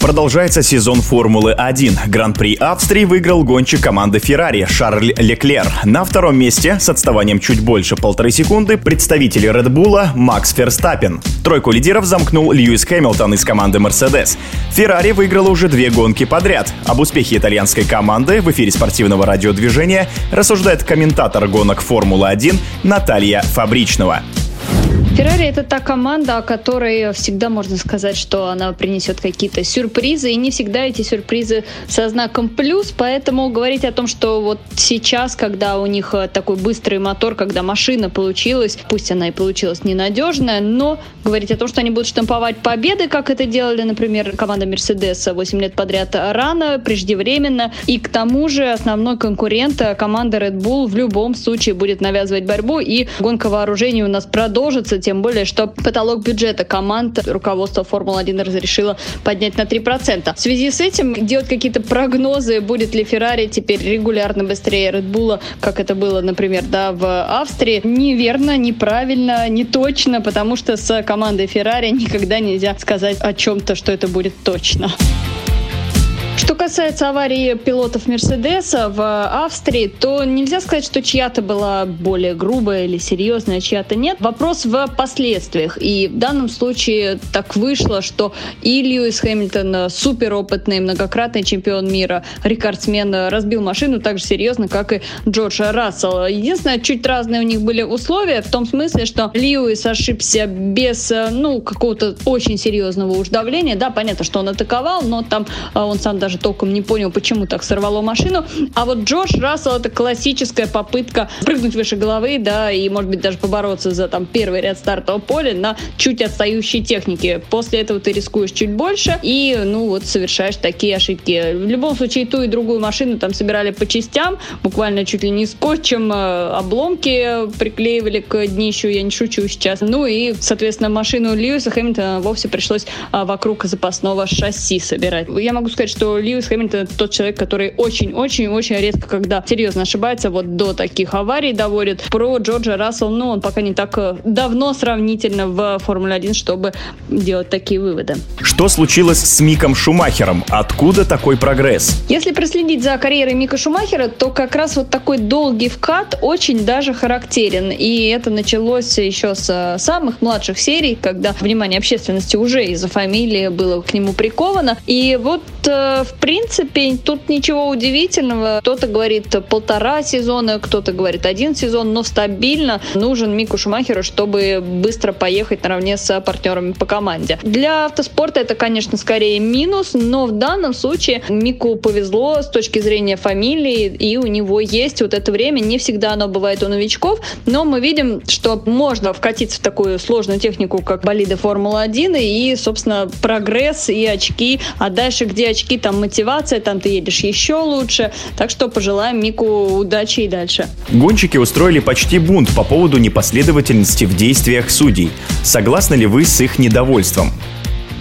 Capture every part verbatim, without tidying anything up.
Продолжается сезон Формулы один. Гран-при Австрии выиграл гонщик команды Феррари Шарль Леклер. На втором месте, с отставанием чуть больше полторы секунды, представители Ред Булла Макс Ферстаппен. Тройку лидеров замкнул Льюис Хэмилтон из команды Мерседес. Феррари выиграла уже две гонки подряд. Об успехе итальянской команды в эфире спортивного радиодвижения рассуждает комментатор гонок Формулы один Наталья Фабричнова. Феррари — это та команда, о которой всегда можно сказать, что она принесет какие-то сюрпризы, и не всегда эти сюрпризы со знаком плюс, поэтому говорить о том, что вот сейчас, когда у них такой быстрый мотор, когда машина получилась, пусть она и получилась ненадежная, но говорить о том, что они будут штамповать победы, как это делали, например, команда Мерседеса восемь лет подряд, рано, преждевременно, и к тому же основной конкурент, команда Ред Булл, в любом случае будет навязывать борьбу, и гонка вооружений у нас продолжится. Тем более, что потолок бюджета команд руководство Формулы один разрешило поднять на три процента. В связи с этим делать какие-то прогнозы, будет ли Феррари теперь регулярно быстрее Ред Булла, как это было, например, да, в Австрии, неверно, неправильно, неточно, потому что с командой Феррари никогда нельзя сказать о чем-то, что это будет точно. Что касается аварии пилотов Мерседеса в Австрии, то нельзя сказать, что чья-то была более грубая или серьезная, а чья-то нет. Вопрос в последствиях. И в данном случае так вышло, что и Льюис Хэмилтон, суперопытный многократный чемпион мира, рекордсмен, разбил машину так же серьезно, как и Джордж Рассел. Единственное, чуть разные у них были условия, в том смысле, что Льюис ошибся без, ну, какого-то очень серьезного уж давления. Да, понятно, что он атаковал, но там он сам даже толком не понял, почему так сорвало машину. А вот Джордж Рассел — это классическая попытка прыгнуть выше головы, да, и, может быть, даже побороться за там первый ряд стартового поля на чуть отстающей технике. После этого ты рискуешь чуть больше и, ну, вот, совершаешь такие ошибки. В любом случае, ту и другую машину там собирали по частям, буквально чуть ли не скотчем, обломки прикладывали к днищу, я не шучу сейчас. Ну и, соответственно, машину Льюиса Хэмилтона вовсе пришлось вокруг запасного шасси собирать. Я могу сказать, что Льюис Хэмилтон — это тот человек, который очень-очень-очень редко, когда серьезно ошибается, вот до таких аварий доводит. Про Джорджа Рассела, ну, он пока не так давно сравнительно в Формуле один, чтобы делать такие выводы. Что случилось с Миком Шумахером? Откуда такой прогресс? Если проследить за карьерой Мика Шумахера, то как раз вот такой долгий вкат очень даже характерен. И это началось еще с самых младших серий, когда внимание общественности уже из-за фамилии было к нему приковано. И вот в принципе, тут ничего удивительного. Кто-то говорит полтора сезона, кто-то говорит один сезон, но стабильно нужен Мику Шумахеру, чтобы быстро поехать наравне с партнерами по команде. Для автоспорта это, конечно, скорее минус, но в данном случае Мику повезло с точки зрения фамилии, и у него есть вот это время. Не всегда оно бывает у новичков, но мы видим, что можно вкатиться в такую сложную технику, как болиды Формулы один, и, собственно, прогресс и очки. А дальше где очки, там мотивация, там ты едешь еще лучше. Так что пожелаем Мику удачи и дальше. Гонщики устроили почти бунт по поводу непоследовательности в действиях судей. Согласны ли вы с их недовольством?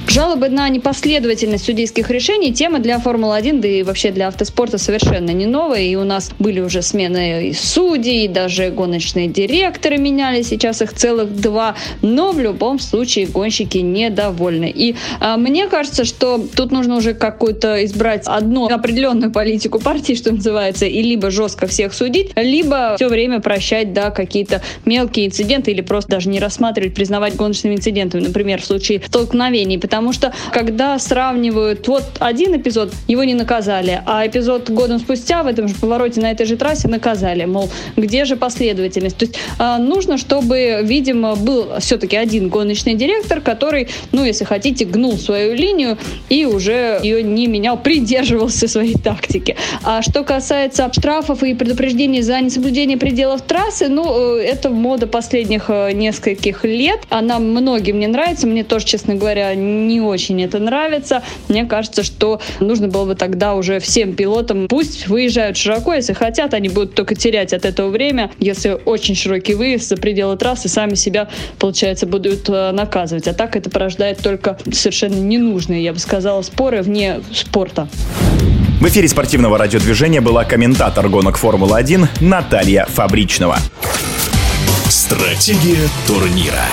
Жалобы на непоследовательность судейских решений — тема для Формулы один, да и вообще для автоспорта совершенно не новая. И у нас были уже смены и судей, и даже гоночные директоры меняли, сейчас их целых два. Но в любом случае гонщики недовольны. И а, мне кажется, что тут нужно уже какую-то избрать одну определенную политику партии, что называется, и либо жестко всех судить, либо все время прощать, да, какие-то мелкие инциденты или просто даже не рассматривать, признавать гоночными инцидентами, например, в случае столкновений. Потому что, когда сравнивают вот один эпизод, его не наказали, а эпизод годом спустя в этом же повороте на этой же трассе наказали. Мол, где же последовательность? То есть э, нужно, чтобы, видимо, был все-таки один гоночный директор, который, ну, если хотите, гнул свою линию и уже ее не менял, придерживался своей тактики. А что касается штрафов и предупреждений за несоблюдение пределов трассы, ну, э, это мода последних э, нескольких лет. Она многим не нравится. Мне тоже, честно говоря, не Не очень это нравится. Мне кажется, что нужно было бы тогда уже всем пилотам: пусть выезжают широко, если хотят, они будут только терять от этого время. Если очень широкий выезд за пределы трассы, сами себя, получается, будут наказывать. А так это порождает только совершенно ненужные, я бы сказала, споры вне спорта. В эфире спортивного радиодвижения была комментатор гонок Формулы один Наталья Фабричнова. Стратегия турнира.